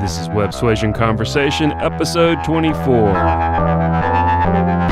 This is WebSuasion Conversation, episode 24.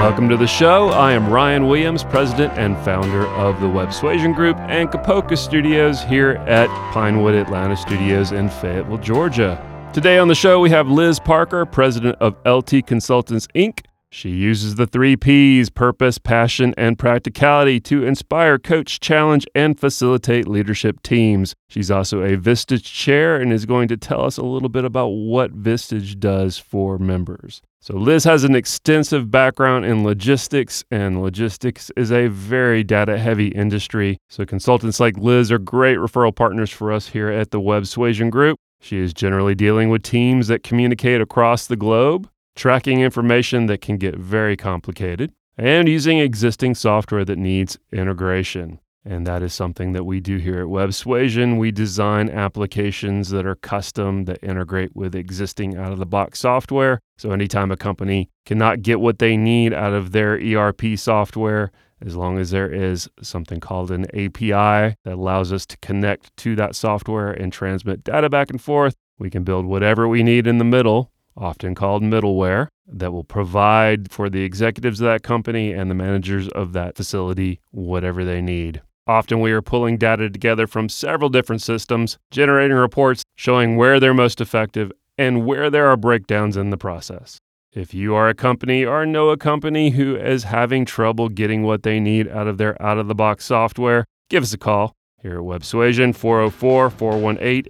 Welcome to the show. I am Ryan Williams, president and founder of the WebSuasion Group and Capoca Studios here at Pinewood Atlanta Studios in Fayetteville, Georgia. Today on the show, we have Liz Parker, president of LT Consultants, Inc. She uses the 3 Ps, purpose, passion, and practicality to inspire, coach, challenge, and facilitate leadership teams. She's also a Vistage chair and is going to tell us a little bit about what Vistage does for members. So Liz has an extensive background in logistics, and logistics is a very data-heavy industry. So consultants like Liz are great referral partners for us here at the WebSuasion Group. She is generally dealing with teams that communicate across the globe, tracking information that can get very complicated, and using existing software that needs integration. And that is something that we do here at WebSuasion. We design applications that are custom, that integrate with existing out-of-the-box software. So anytime a company cannot get what they need out of their ERP software, as long as there is something called an API that allows us to connect to that software and transmit data back and forth, we can build whatever we need in the middle, often called middleware, that will provide for the executives of that company and the managers of that facility whatever they need. Often we are pulling data together from several different systems, generating reports showing where they're most effective and where there are breakdowns in the process. If you are a company or know a company who is having trouble getting what they need out of their out-of-the-box software, give us a call here at WebSuasion,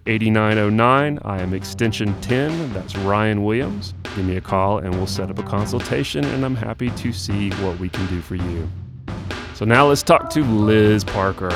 404-418-8909. I am extension 10. That's Ryan Williams. Give me a call and we'll set up a consultation, and I'm happy to see what we can do for you. So now let's talk to Liz Parker.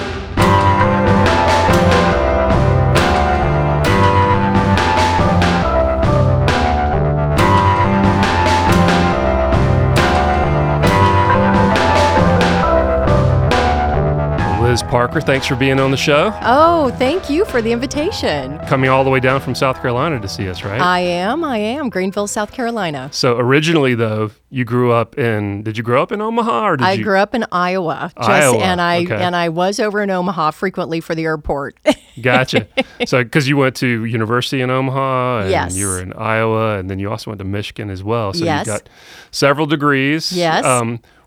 Liz Parker, thanks for being on the show. Oh, thank you for the invitation. Coming all the way down from South Carolina to see us, right? I am. Greenville, South Carolina. So originally, though, you grew up in, did you grow up in Omaha? Or did I grew up in Iowa. And I was over in Omaha frequently for the airport. Gotcha. So because you went to university in Omaha, and yes, you were in Iowa, and then you also went to Michigan as well. So yes, you got several degrees. Yes.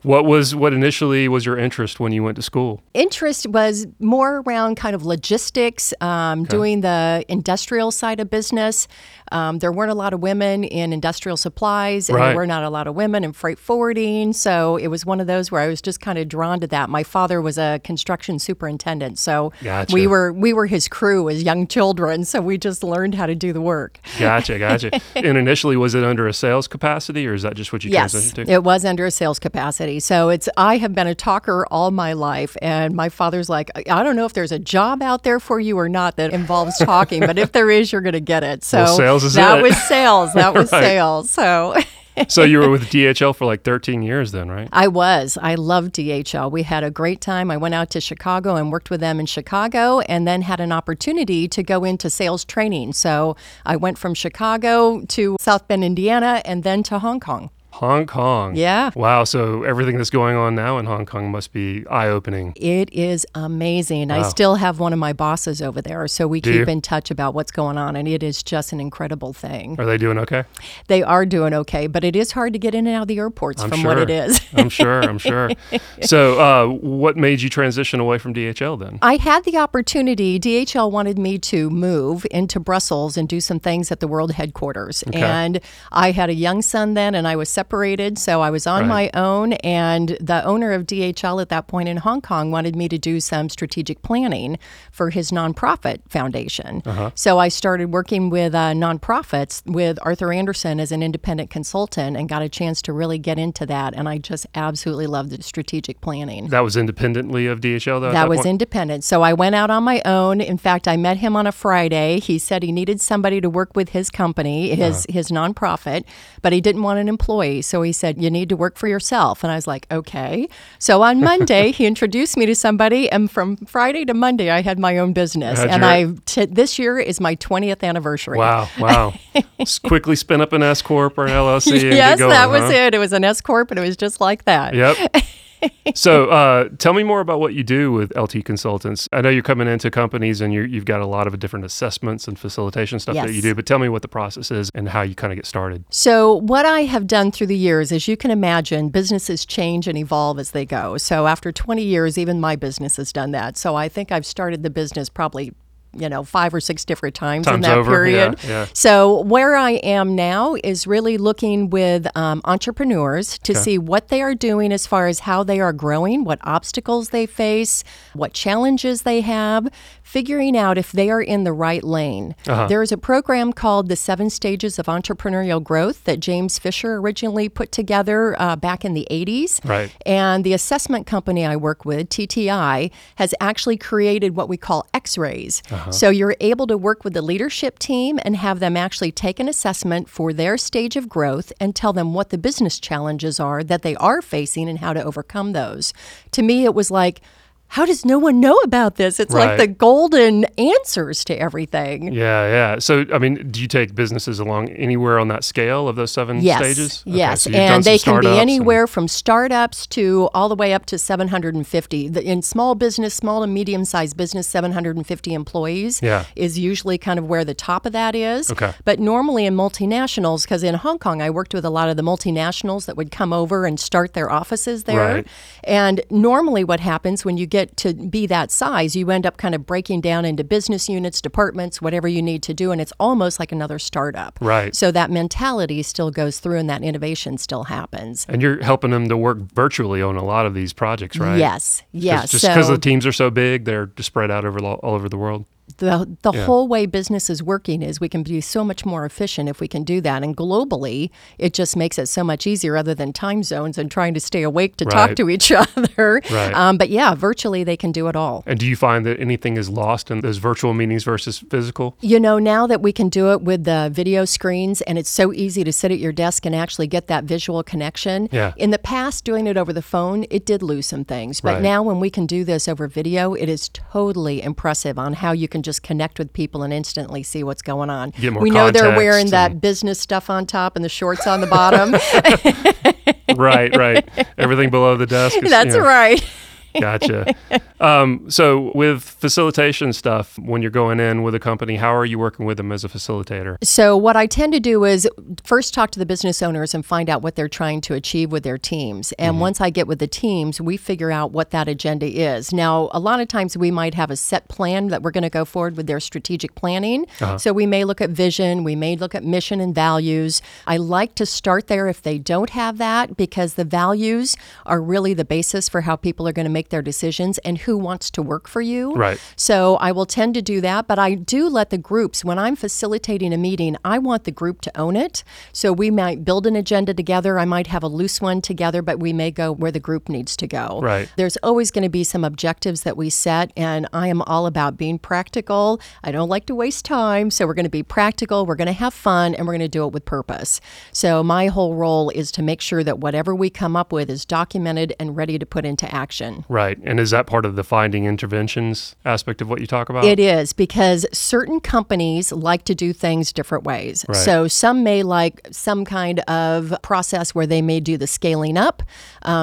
What initially was your interest when you went to school? Interest was more around kind of logistics, doing the industrial side of business. There weren't a lot of women in industrial supplies, and there were not a lot of women in freight forwarding. So it was one of those where I was just kind of drawn to that. My father was a construction superintendent, so we were his crew as young children. So we just learned how to do the work. Gotcha. And initially, was it under a sales capacity, or is that just what you transitioned to? It was under a sales capacity. So I have been a talker all my life, and my father's like, I don't know if there's a job out there for you or not that involves talking, but if there is, you're going to get it. So well, sales was sales. So. So you were with DHL for like 13 years then, right? I was. I loved DHL. We had a great time. I went out to Chicago and worked with them in Chicago, and then had an opportunity to go into sales training. So I went from Chicago to South Bend, Indiana, and then to Hong Kong. Hong Kong. Yeah. Wow. So everything that's going on now in Hong Kong must be eye-opening. It is amazing. Wow. I still have one of my bosses over there, so we keep in touch about what's going on, and it is just an incredible thing. Are they doing okay? They are doing okay, but it is hard to get in and out of the airports what it is. I'm sure. So what made you transition away from DHL then? I had the opportunity. DHL wanted me to move into Brussels and do some things at the world headquarters. Okay. And I had a young son then, and I was separated, so I was on my own, and the owner of DHL at that point in Hong Kong wanted me to do some strategic planning for his nonprofit foundation. Uh-huh. So I started working with nonprofits with Arthur Andersen as an independent consultant, and got a chance to really get into that, and I just absolutely loved the strategic planning. That was independently of DHL, though? That was independent. So I went out on my own. In fact, I met him on a Friday. He said he needed somebody to work with his company, his nonprofit, but he didn't want an employee. employee. So he said, you need to work for yourself. And I was like, okay. So on Monday, he introduced me to somebody. And from Friday to Monday, I had my own business. This year is my 20th anniversary. Wow. Just quickly spin up an S-Corp or an LLC. Yes, that was it. It was an S-Corp, and it was just like that. Yep. So tell me more about what you do with LT Consultants. I know you're coming into companies and you've got a lot of different assessments and facilitation stuff that you do, but tell me what the process is and how you kind of get started. So what I have done through the years, as you can imagine, businesses change and evolve as they go. So after 20 years, even my business has done that. So I think I've started the business probably 5 or 6 different times in that period. Yeah. So where I am now is really looking with entrepreneurs to see what they are doing as far as how they are growing, what obstacles they face, what challenges they have, figuring out if they are in the right lane. Uh-huh. There is a program called the 7 Stages of Entrepreneurial Growth that James Fisher originally put together back in the 80s. Right. And the assessment company I work with, TTI, has actually created what we call X-rays. Uh-huh. So you're able to work with the leadership team and have them actually take an assessment for their stage of growth and tell them what the business challenges are that they are facing and how to overcome those. To me, it was like, how does no one know about this? It's like the golden answers to everything. Yeah. So, I mean, do you take businesses along anywhere on that scale of those 7 stages? Yes. Okay, so and they can be anywhere from startups to all the way up to 750. In small business, small and medium-sized business, 750 employees is usually kind of where the top of that is. Okay. But normally in multinationals, because in Hong Kong, I worked with a lot of the multinationals that would come over and start their offices there. Right. And normally what happens when you get to be that size, you end up kind of breaking down into business units, departments, whatever you need to do, and it's almost like another startup. Right. So that mentality still goes through and that innovation still happens. And you're helping them to work virtually on a lot of these projects, right? Yes. Just because the teams are so big, they're just spread out over all over the world. The whole way business is working is we can be so much more efficient if we can do that. And globally, it just makes it so much easier other than time zones and trying to stay awake to talk to each other. Right. But virtually they can do it all. And do you find that anything is lost in those virtual meetings versus physical? Now that we can do it with the video screens and it's so easy to sit at your desk and actually get that visual connection. Yeah. In the past, doing it over the phone, it did lose some things. But now when we can do this over video, it is totally impressive on how you can just connect with people and instantly see what's going on. We know they're wearing that business stuff on top and the shorts on the bottom. Right. Everything below the desk. That's right. Gotcha. So with facilitation stuff, when you're going in with a company, how are you working with them as a facilitator? So what I tend to do is first talk to the business owners and find out what they're trying to achieve with their teams. And once I get with the teams, we figure out what that agenda is. Now, a lot of times we might have a set plan that we're going to go forward with their strategic planning. Uh-huh. So we may look at vision, we may look at mission and values. I like to start there if they don't have that, because the values are really the basis for how people are going to make their decisions and who wants to work for you. Right. So I will tend to do that, but I do let the groups, when I'm facilitating a meeting, I want the group to own it. So we might build an agenda together. I might have a loose one together, but we may go where the group needs to go. Right. There's always going to be some objectives that we set, and I am all about being practical. I don't like to waste time, so we're going to be practical, we're going to have fun, and we're going to do it with purpose. So my whole role is to make sure that whatever we come up with is documented and ready to put into action. Right. And is that part of the finding interventions aspect of what you talk about? It is, because certain companies like to do things different ways. Right. So some may like some kind of process where they may do the scaling up.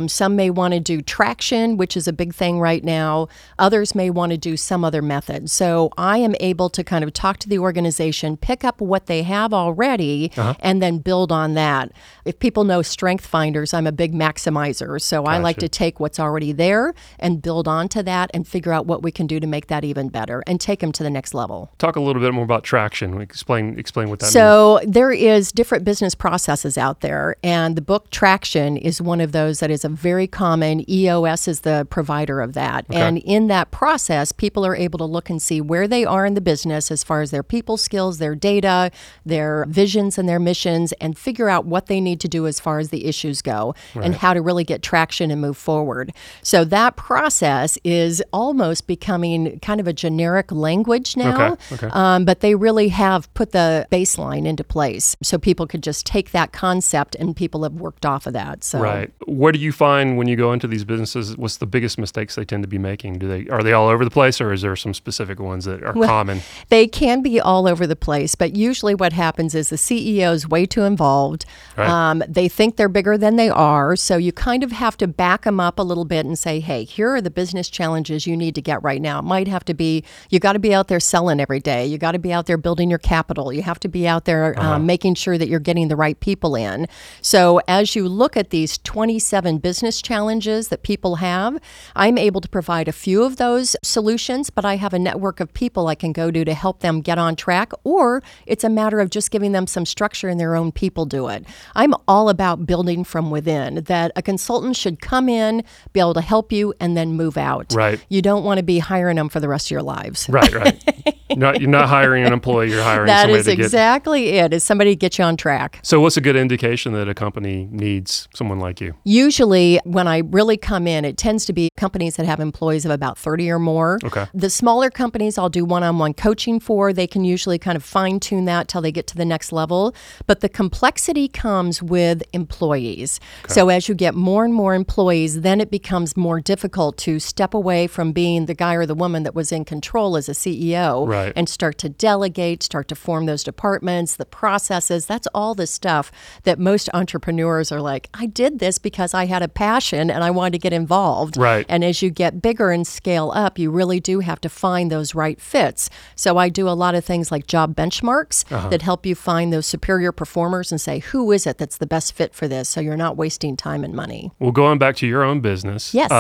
Some may want to do traction, which is a big thing right now. Others may want to do some other method. So I am able to kind of talk to the organization, pick up what they have already, and then build on that. If people know strength finders, I'm a big maximizer. So I like to take what's already there and build onto that and figure out what we can do to make that even better and take them to the next level. Talk a little bit more about traction. Explain what that means. So there is different business processes out there, and the book Traction is one of those that is a very common. EOS is the provider of that. Okay. And in that process, people are able to look and see where they are in the business as far as their people skills, their data, their visions and their missions, and figure out what they need to do as far as the issues go and how to really get traction and move forward. So that that process is almost becoming kind of a generic language now, okay. But they really have put the baseline into place. So people could just take that concept and people have worked off of that. So. Right. What do you find when you go into these businesses? What's the biggest mistakes they tend to be making? Are they all over the place, or is there some specific ones that are common? They can be all over the place, but usually what happens is the CEO is way too involved. Right. They think they're bigger than they are, so you kind of have to back them up a little bit and say, hey, here are the business challenges you need to get right now. It might have to be, you got to be out there selling every day. You got to be out there building your capital. You have to be out there making sure that you're getting the right people in. So as you look at these 27 business challenges that people have, I'm able to provide a few of those solutions, but I have a network of people I can go to help them get on track, or it's a matter of just giving them some structure and their own people do it. I'm all about building from within, that a consultant should come in, be able to help you, and then move out. Right. You don't want to be hiring them for the rest of your lives. Right, right. You're not hiring an employee, you're hiring somebody to get... That is exactly it, is somebody to get you on track. So what's a good indication that a company needs someone like you? Usually, when I really come in, it tends to be companies that have employees of about 30 or more. Okay. The smaller companies I'll do one-on-one coaching for. They can usually kind of fine-tune that till they get to the next level. But the complexity comes with employees. Okay. So as you get more and more employees, then it becomes more difficult to step away from being the guy or the woman that was in control as a CEO. Right. And start to delegate, start to form those departments, the processes. That's all the stuff that most entrepreneurs are like, I did this because I had a passion and I wanted to get involved. Right. And as you get bigger and scale up, you really do have to find those right fits. So I do a lot of things like job benchmarks that help you find those superior performers and say, who is it that's the best fit for this? So you're not wasting time and money. Well, going back to your own business. Yes.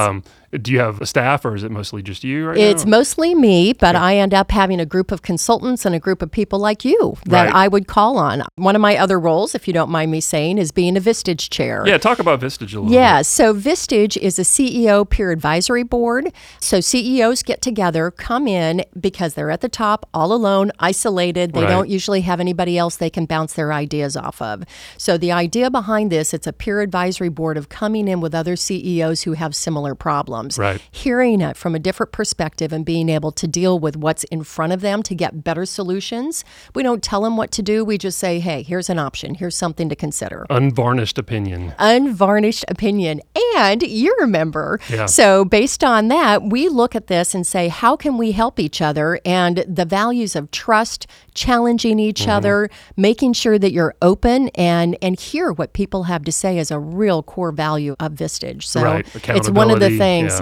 Do you have a staff, or is it mostly just you right now? It's mostly me, but I end up having a group of consultants and a group of people like you that I would call on. One of my other roles, if you don't mind me saying, is being a Vistage chair. Yeah, talk about Vistage a little bit. Yeah, so Vistage is a CEO peer advisory board. So CEOs get together, come in, because they're at the top, all alone, isolated. They don't usually have anybody else they can bounce their ideas off of. So the idea behind this, it's a peer advisory board of coming in with other CEOs who have similar problems. Right. Hearing it from a different perspective and being able to deal with what's in front of them to get better solutions. We don't tell them what to do. We just say, hey, here's an option. Here's something to consider. Unvarnished opinion. Unvarnished opinion. And you're a member. Yeah. So based on that, we look at this and say, how can we help each other? And the values of trust, challenging each other, making sure that you're open and hear what people have to say is a real core value of Vistage. So it's one of the things.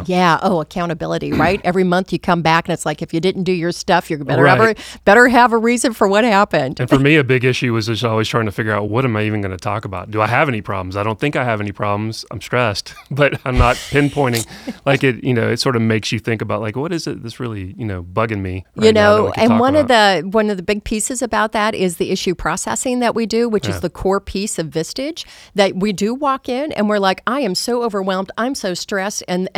Accountability, right? Every month you come back and it's like, if you didn't do your stuff, you're better have a reason for what happened. And for me, a big issue was just always trying to figure out, what am I even going to talk about? Do I have any problems? I don't think I have any problems. I'm stressed, but I'm not pinpointing. Like it sort of makes you think about like, what is it that's really, bugging me? One of the big pieces about that is the issue processing that we do, which is the core piece of Vistage, that we do walk in and we're like, I am so overwhelmed. I'm so stressed. And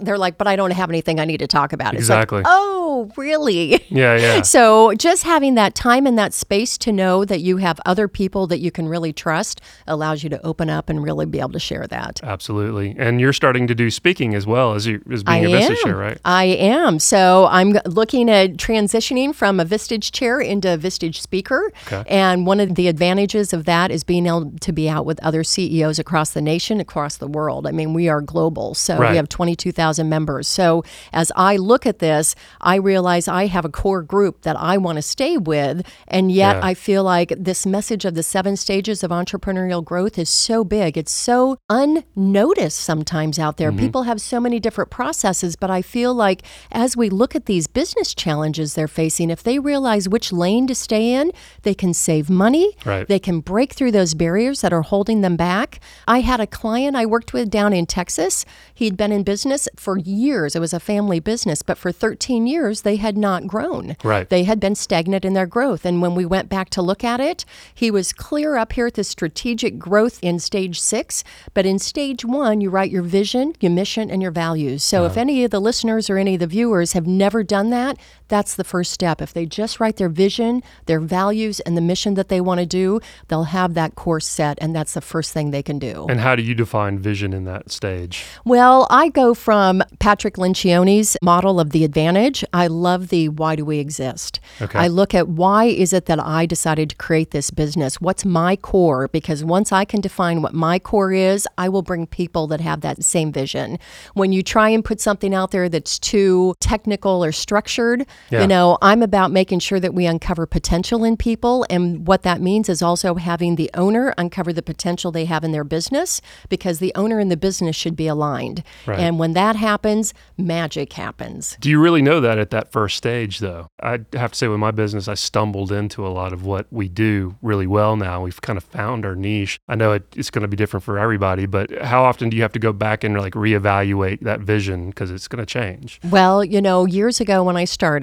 they're like, but I don't have anything I need to talk about. Exactly. It's like, oh, really? Yeah. So just having that time and that space to know that you have other people that you can really trust allows you to open up and really be able to share that. Absolutely. And you're starting to do speaking as well as being a Vistage chair, right? I am. So I'm looking at transitioning from a Vistage chair into a Vistage speaker. Okay. And one of the advantages of that is being able to be out with other CEOs across the nation, across the world. I mean, we are global. So we have 22,000 members. So as I look at this, I realize I have a core group that I want to stay with. And yet I feel like this message of the 7 stages of entrepreneurial growth is so big. It's so unnoticed sometimes out there. People have so many different processes, but I feel like as we look at these business challenges they're facing, if they realize which lane to stay in, they can save money. Right. They can break through those barriers that are holding them back. I had a client I worked with down in Texas. He'd been in business for years. It was a family business, but for 13 years, they had not grown. Right. They had been stagnant in their growth. And when we went back to look at it, he was clear up here at the strategic growth in stage 6. But in stage 1, you write your vision, your mission, and your values. So if any of the listeners or any of the viewers have never done that, that's the first step. If they just write their vision, their values, and the mission that they want to do, they'll have that course set. And that's the first thing they can do. And how do you define vision in that stage? Well, I go from Patrick Lencioni's model of the advantage. I love the why do we exist? Okay. I look at why is it that I decided to create this business? What's my core? Because once I can define what my core is, I will bring people that have that same vision. When you try and put something out there that's too technical or structured, yeah. You know, I'm about making sure that we uncover potential in people. And what that means is also having the owner uncover the potential they have in their business, because the owner and the business should be aligned. Right. And when that happens, magic happens. Do you really know that at that first stage, though? I have to say with my business, I stumbled into a lot of what we do really well now. We've kind of found our niche. I know it's going to be different for everybody, but how often do you have to go back and like reevaluate that vision because it's going to change? Well, you know, years ago when I started,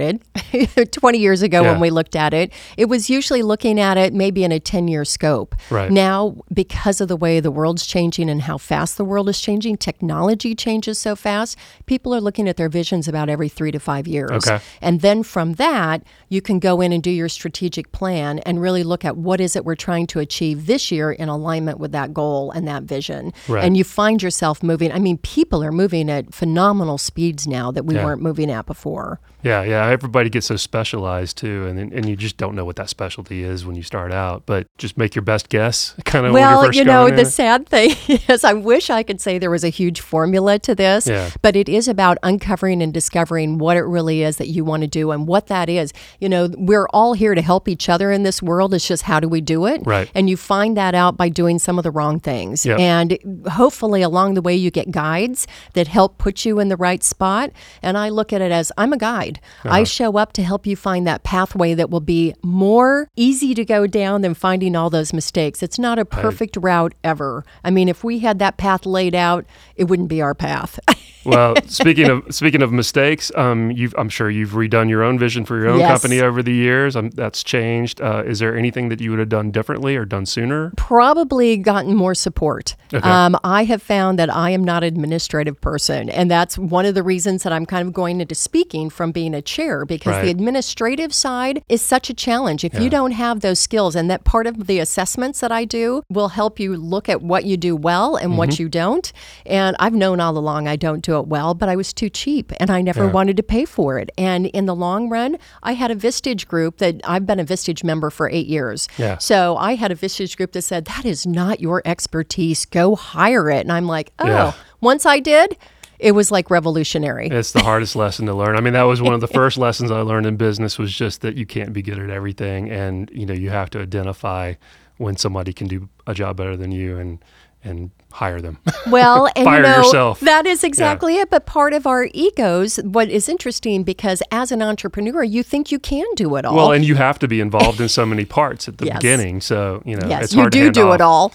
20 years ago yeah. when we looked at it, it was usually looking at it maybe in a 10-year scope. Right. Now, because of the way the world's changing and how fast the world is changing, technology changes so fast, people are looking at their visions about every 3 to 5 years. Okay. And then from that, you can go in and do your strategic plan and really look at what is it we're trying to achieve this year in alignment with that goal and that vision. Right. And you find yourself moving. I mean, people are moving at phenomenal speeds now that we yeah. weren't moving at before. Yeah. Everybody gets so specialized too, and you just don't know what that specialty is when you start out. But just make your best guess, kind of. Well, when you're first going the in. Sad thing is, I wish I could say there was a huge formula to this, yeah. but it is about uncovering and discovering what it really is that you want to do and what that is. You know, we're all here to help each other in this world. It's just how do we do it? Right. And you find that out by doing some of the wrong things, yep. and hopefully along the way you get guides that help put you in the right spot. And I look at it as I'm a guide. Uh-huh. I show up to help you find that pathway that will be more easy to go down than finding all those mistakes. It's not a perfect route ever. I mean, if we had that path laid out, it wouldn't be our path. Well, speaking of mistakes, I'm sure you've redone your own vision for your own yes. company over the years. That's changed. Is there anything that you would have done differently or done sooner? Probably gotten more support. Okay. I have found that I am not an administrative person, and that's one of the reasons that I'm kind of going into speaking from being a chair, because right. the administrative side is such a challenge. If yeah. you don't have those skills, and that part of the assessments that I do will help you look at what you do well and mm-hmm. what you don't. And I've known all along I don't do it well, but I was too cheap and I never yeah. wanted to pay for it. And in the long run, I had a Vistage group that I've been a Vistage member for 8 years. Yeah. So I had a Vistage group that said, that is not your expertise. Go hire it. And I'm like, oh, yeah. once I did, it was like revolutionary. It's the hardest lesson to learn. I mean, that was one of the first lessons I learned in business, was just that you can't be good at everything. And, you know, you have to identify when somebody can do a job better than you and hire them. Well, and fire yourself. That is exactly yeah. it. But part of our egos, what is interesting, because as an entrepreneur, you think you can do it all. Well, and you have to be involved in so many parts at the yes. beginning. So, you know, yes, it's hard to do it all.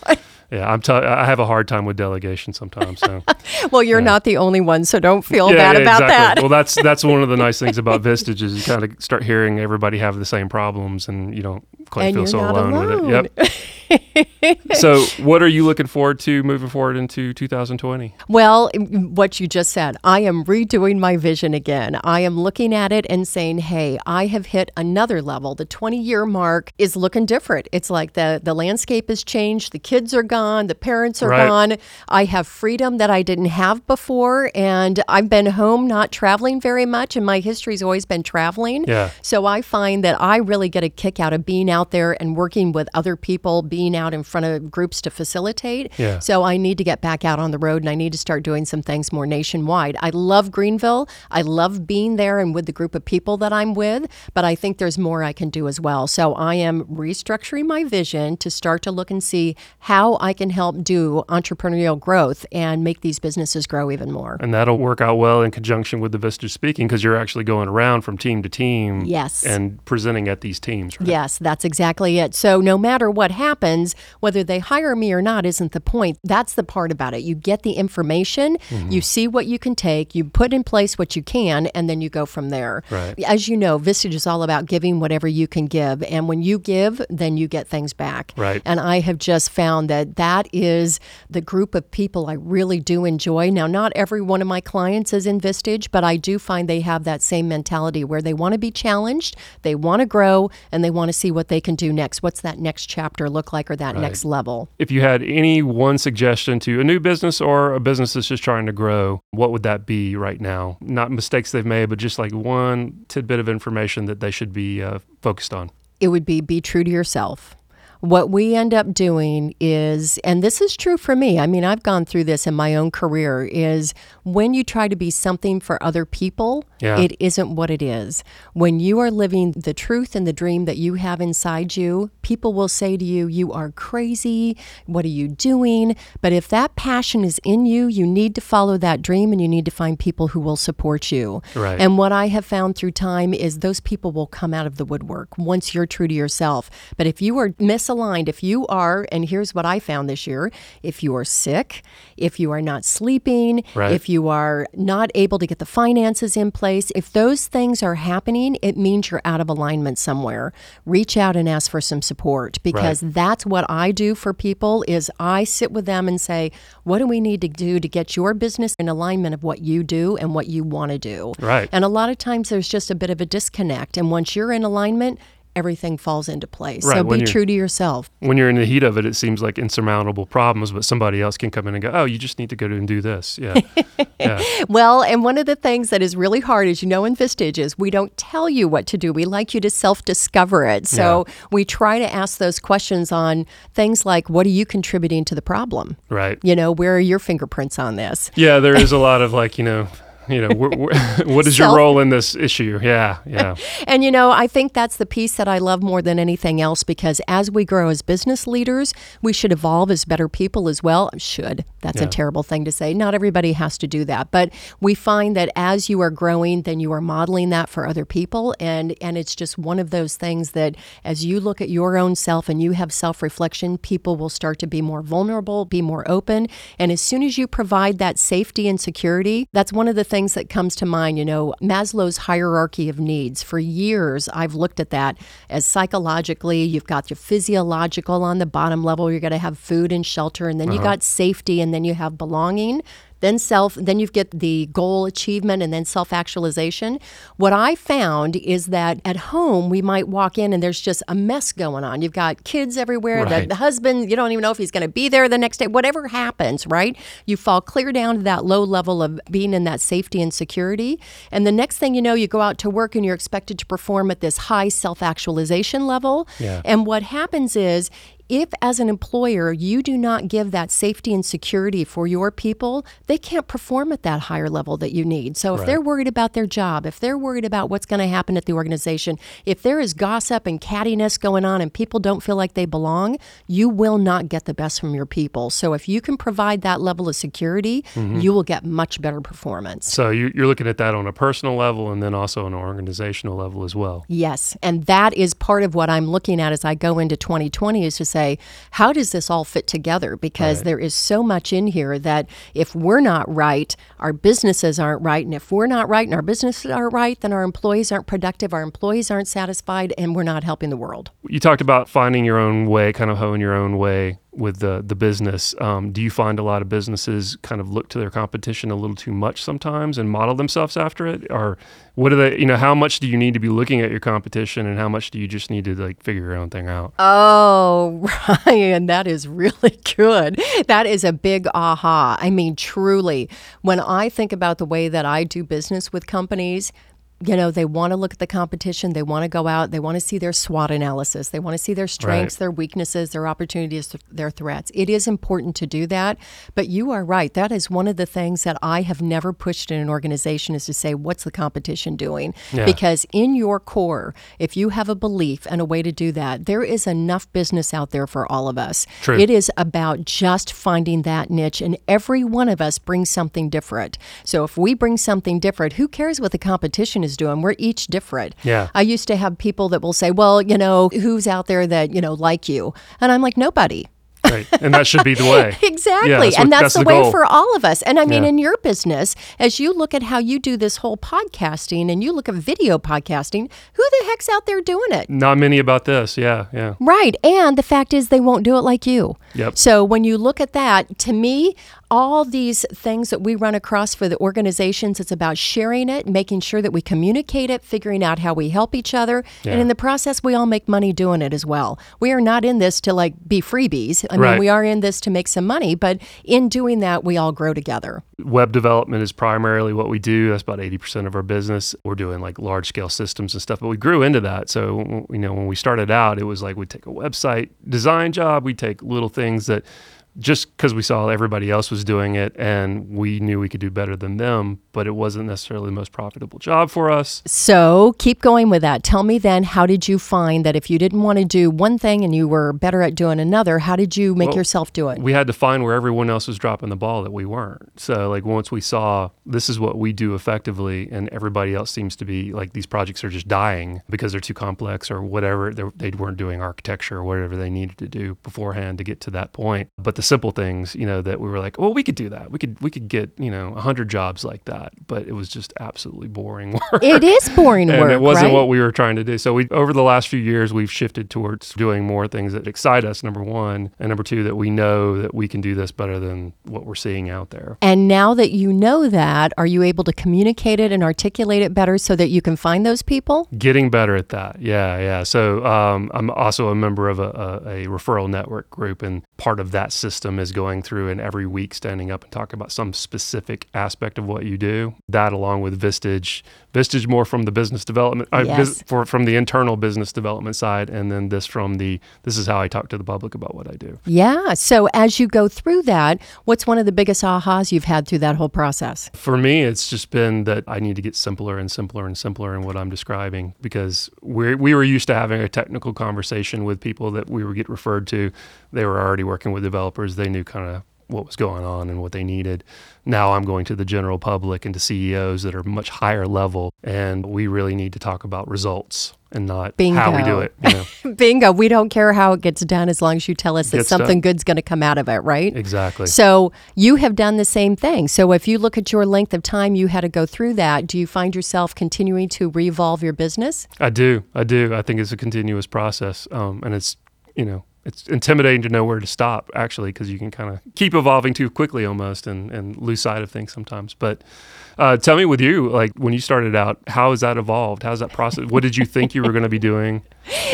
Yeah, I have a hard time with delegation sometimes. So. Well, you're yeah. not the only one, so don't feel bad about exactly. that. Well, that's one of the nice things about Vistage, is you kind of start hearing everybody have the same problems, and you don't quite feel so alone with it. Yep. So what are you looking forward to moving forward into 2020? Well, what you just said, I am redoing my vision again. I am looking at it and saying, hey, I have hit another level. The 20-year mark is looking different. It's like the landscape has changed. The kids are gone. The parents are right. gone. I have freedom that I didn't have before. And I've been home not traveling very much. And my history's always been traveling. Yeah. So I find that I really get a kick out of being out there and working with other people, being out in front of groups to facilitate. Yeah. So I need to get back out on the road, and I need to start doing some things more nationwide. I love Greenville. I love being there and with the group of people that I'm with, but I think there's more I can do as well. So I am restructuring my vision to start to look and see how I can help do entrepreneurial growth and make these businesses grow even more. And that'll work out well in conjunction with the Vistage speaking, because you're actually going around from team to team yes. and presenting at these teams. Right? Yes, that's exactly it. So no matter what happens, whether they hire me or not isn't the point. That's the part about it. You get the information, mm-hmm. you see what you can take, you put in place what you can, and then you go from there. Right. As you know, Vistage is all about giving whatever you can give. And when you give, then you get things back. Right. And I have just found that is the group of people I really do enjoy. Now, not every one of my clients is in Vistage, but I do find they have that same mentality where they want to be challenged, they want to grow, and they want to see what they can do next. What's that next chapter look like? like, or that next level. If you had any one suggestion to a new business or a business that's just trying to grow, what would that be right now? Not mistakes they've made, but just like one tidbit of information that they should be focused on. It would be true to yourself. What we end up doing is, and this is true for me, I mean, I've gone through this in my own career, is when you try to be something for other people, it isn't what it is. When you are living the truth and the dream that you have inside you, people will say to you, you are crazy, what are you doing? But if that passion is in you, you need to follow that dream and you need to find people who will support you. Right. And what I have found through time is those people will come out of the woodwork once you're true to yourself. But if you are misaligned, if you are, and here's what I found this year, if you are sick, if you are not sleeping, if you are not able to get the finances in place, if those things are happening, it means you're out of alignment somewhere. Reach out and ask for some support, because that's what I do for people is I sit with them and say, what do we need to do to get your business in alignment of what you do and what you want to do? Right. And a lot of times there's just a bit of a disconnect. And once you're in alignment, everything falls into place. Right. So be true to yourself. When you're in the heat of it, it seems like insurmountable problems, but somebody else can come in and go, oh, you just need to go and do this. Yeah. Well, and one of the things that is really hard, as you know, in Vistage is we don't tell you what to do. We like you to self-discover it. So we try to ask those questions on things like, what are you contributing to the problem? Right. You know, where are your fingerprints on this? Yeah, there is a lot of like, you know, what is your role in this issue? Yeah. And, you know, I think that's the piece that I love more than anything else, because as we grow as business leaders, we should evolve as better people as well. That's a terrible thing to say. Not everybody has to do that. But we find that as you are growing, then you are modeling that for other people. And it's just one of those things that as you look at your own self and you have self-reflection, people will start to be more vulnerable, be more open. And as soon as you provide that safety and security, that's one of the things that comes to mind, you know, Maslow's hierarchy of needs. For years, I've looked at that as psychologically, you've got your physiological on the bottom level, you're going to have food and shelter, and then you got safety, and then you have belonging, then self, then you get the goal achievement, and then self-actualization. What I found is that at home, we might walk in and there's just a mess going on. You've got kids everywhere, the husband, you don't even know if he's going to be there the next day, whatever happens, right? You fall clear down to that low level of being in that safety and security. And the next thing you know, you go out to work and you're expected to perform at this high self-actualization level. Yeah. And what happens is, if as an employer, you do not give that safety and security for your people, they can't perform at that higher level that you need. So if they're worried about their job, if they're worried about what's going to happen at the organization, if there is gossip and cattiness going on and people don't feel like they belong, you will not get the best from your people. So if you can provide that level of security, you will get much better performance. So you're looking at that on a personal level and then also on an organizational level as well. Yes. And that is part of what I'm looking at as I go into 2020 is to say, how does this all fit together? Because there is so much in here that if we're not right, our businesses aren't right. And if we're not right and our businesses aren't right, then our employees aren't productive, our employees aren't satisfied, and we're not helping the world. You talked about finding your own way, kind of hoeing your own way with the business. Do you find a lot of businesses kind of look to their competition a little too much sometimes and model themselves after it? Or what are they, you know, how much do you need to be looking at your competition and how much do you just need to like figure your own thing out? Oh, Ryan, that is really good. That is a big aha. I mean, truly, when I think about the way that I do business with companies, you know, they want to look at the competition, they want to go out, they want to see their SWOT analysis, they want to see their strengths, their weaknesses, their opportunities, their threats. It is important to do that, but you are right. That is one of the things that I have never pushed in an organization is to say, what's the competition doing? Yeah. Because in your core, if you have a belief and a way to do that, there is enough business out there for all of us. True. It is about just finding that niche, and every one of us brings something different. So if we bring something different, who cares what the competition is doing? We're each different. Yeah. I used to have people that will say, well, you know, who's out there that, you know, like you? And I'm like, nobody. Right. And that should be the way. Exactly. Yeah, that's what, and that's the way goal for all of us. And I mean, in your business, as you look at how you do this whole podcasting and you look at video podcasting, who the heck's out there doing it? Not many about this. Yeah. Right. And the fact is they won't do it like you. Yep. So when you look at that, to me, all these things that we run across for the organizations, it's about sharing it, making sure that we communicate it, figuring out how we help each other. Yeah. And in the process, we all make money doing it as well. We are not in this to like be freebies. I mean, we are in this to make some money, but in doing that, we all grow together. Web development is primarily what we do. That's about 80% of our business. We're doing like large scale systems and stuff, but we grew into that. So, you know, when we started out, it was like we'd take a website design job, we'd take little things that just because we saw everybody else was doing it and we knew we could do better than them, but it wasn't necessarily the most profitable job for us. So keep going with that. Tell me then, how did you find that if you didn't want to do one thing and you were better at doing another, how did you make yourself do it? We had to find where everyone else was dropping the ball that we weren't. So like once we saw this is what we do effectively and everybody else seems to be like these projects are just dying because they're too complex or whatever, they weren't doing architecture or whatever they needed to do beforehand to get to that point. But the simple things, you know, that we were like, well, we could do that. We could get, you know, 100 jobs like that, but it was just absolutely boring work. It is boring work, right? And it wasn't what we were trying to do. So we, over the last few years, we've shifted towards doing more things that excite us, number one, and number two, that we know that we can do this better than what we're seeing out there. And now that you know that, are you able to communicate it and articulate it better so that you can find those people? Getting better at that. Yeah. So I'm also a member of a referral network group, and part of that system is going through and every week standing up and talking about some specific aspect of what you do. That along with Vistage more from the business development, from the internal business development side, and then this from this is how I talk to the public about what I do. Yeah. So as you go through that, what's one of the biggest ahas you've had through that whole process? For me, it's just been that I need to get simpler and simpler and simpler in what I'm describing, because we were used to having a technical conversation with people that we would get referred to. They were already working with developers. They knew kind of what was going on and what they needed. Now I'm going to the general public and to CEOs that are much higher level, and we really need to talk about results and not how we do it. You know? Bingo. We don't care how it gets done as long as you tell us that something good's going to come out of it, right? Exactly. So you have done the same thing. So if you look at your length of time you had to go through that, do you find yourself continuing to re-evolve your business? I do. I think it's a continuous process, and it's, you know, it's intimidating to know where to stop, actually, because you can kind of keep evolving too quickly almost and lose sight of things sometimes. But tell me with you, like when you started out, how has that evolved? How's that process? What did you think you were going to be doing?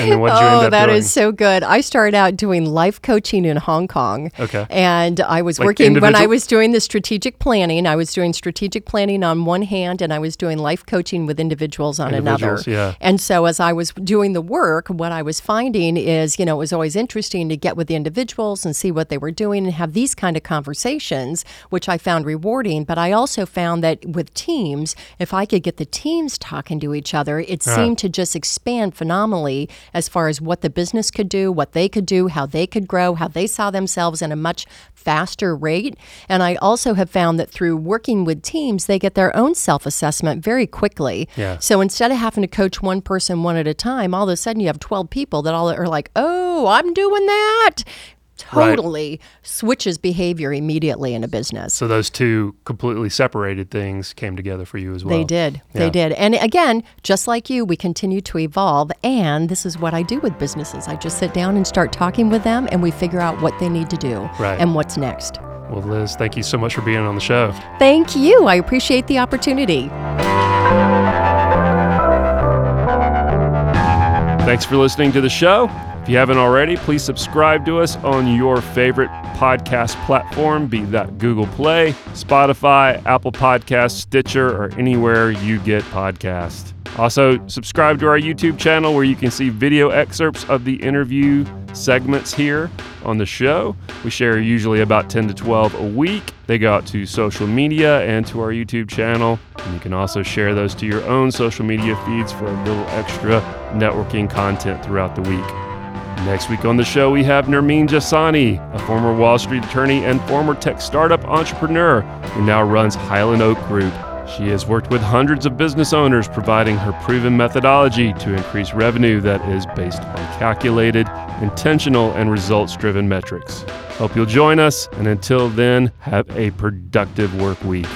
And then what did you end up doing? Is so good. I started out doing life coaching in Hong Kong. Okay. And I was when I was doing the strategic planning, I was doing strategic planning on one hand, and I was doing life coaching with individuals on another. Yeah. And so as I was doing the work, what I was finding is, you know, it was always interesting to get with the individuals and see what they were doing and have these kind of conversations, which I found rewarding. But I also found that with teams, if I could get the teams talking to each other, it seemed to just expand phenomenally as far as what the business could do, what they could do, how they could grow, how they saw themselves in a much faster rate. And I also have found that through working with teams, they get their own self-assessment very quickly. Yeah. So instead of having to coach one person one at a time, all of a sudden you have 12 people that all are like, oh, I'm doing that. Totally switches behavior immediately in a business. So those two completely separated things came together for you as well. They did. And again, just like you, we continue to evolve. And this is what I do with businesses. I just sit down and start talking with them, and we figure out what they need to do and what's next. Well, Liz, thank you so much for being on the show. Thank you. I appreciate the opportunity. Thanks for listening to the show. If you haven't already, please subscribe to us on your favorite podcast platform, be that Google Play, Spotify, Apple Podcasts, Stitcher, or anywhere you get podcasts. Also, subscribe to our YouTube channel where you can see video excerpts of the interview segments here on the show. We share usually about 10 to 12 a week. They go out to social media and to our YouTube channel. And you can also share those to your own social media feeds for a little extra networking content throughout the week. Next week on the show, we have Nermeen Jassani, a former Wall Street attorney and former tech startup entrepreneur who now runs Highland Oak Group. She has worked with hundreds of business owners, providing her proven methodology to increase revenue that is based on calculated, intentional, and results-driven metrics. Hope you'll join us, and until then, have a productive work week.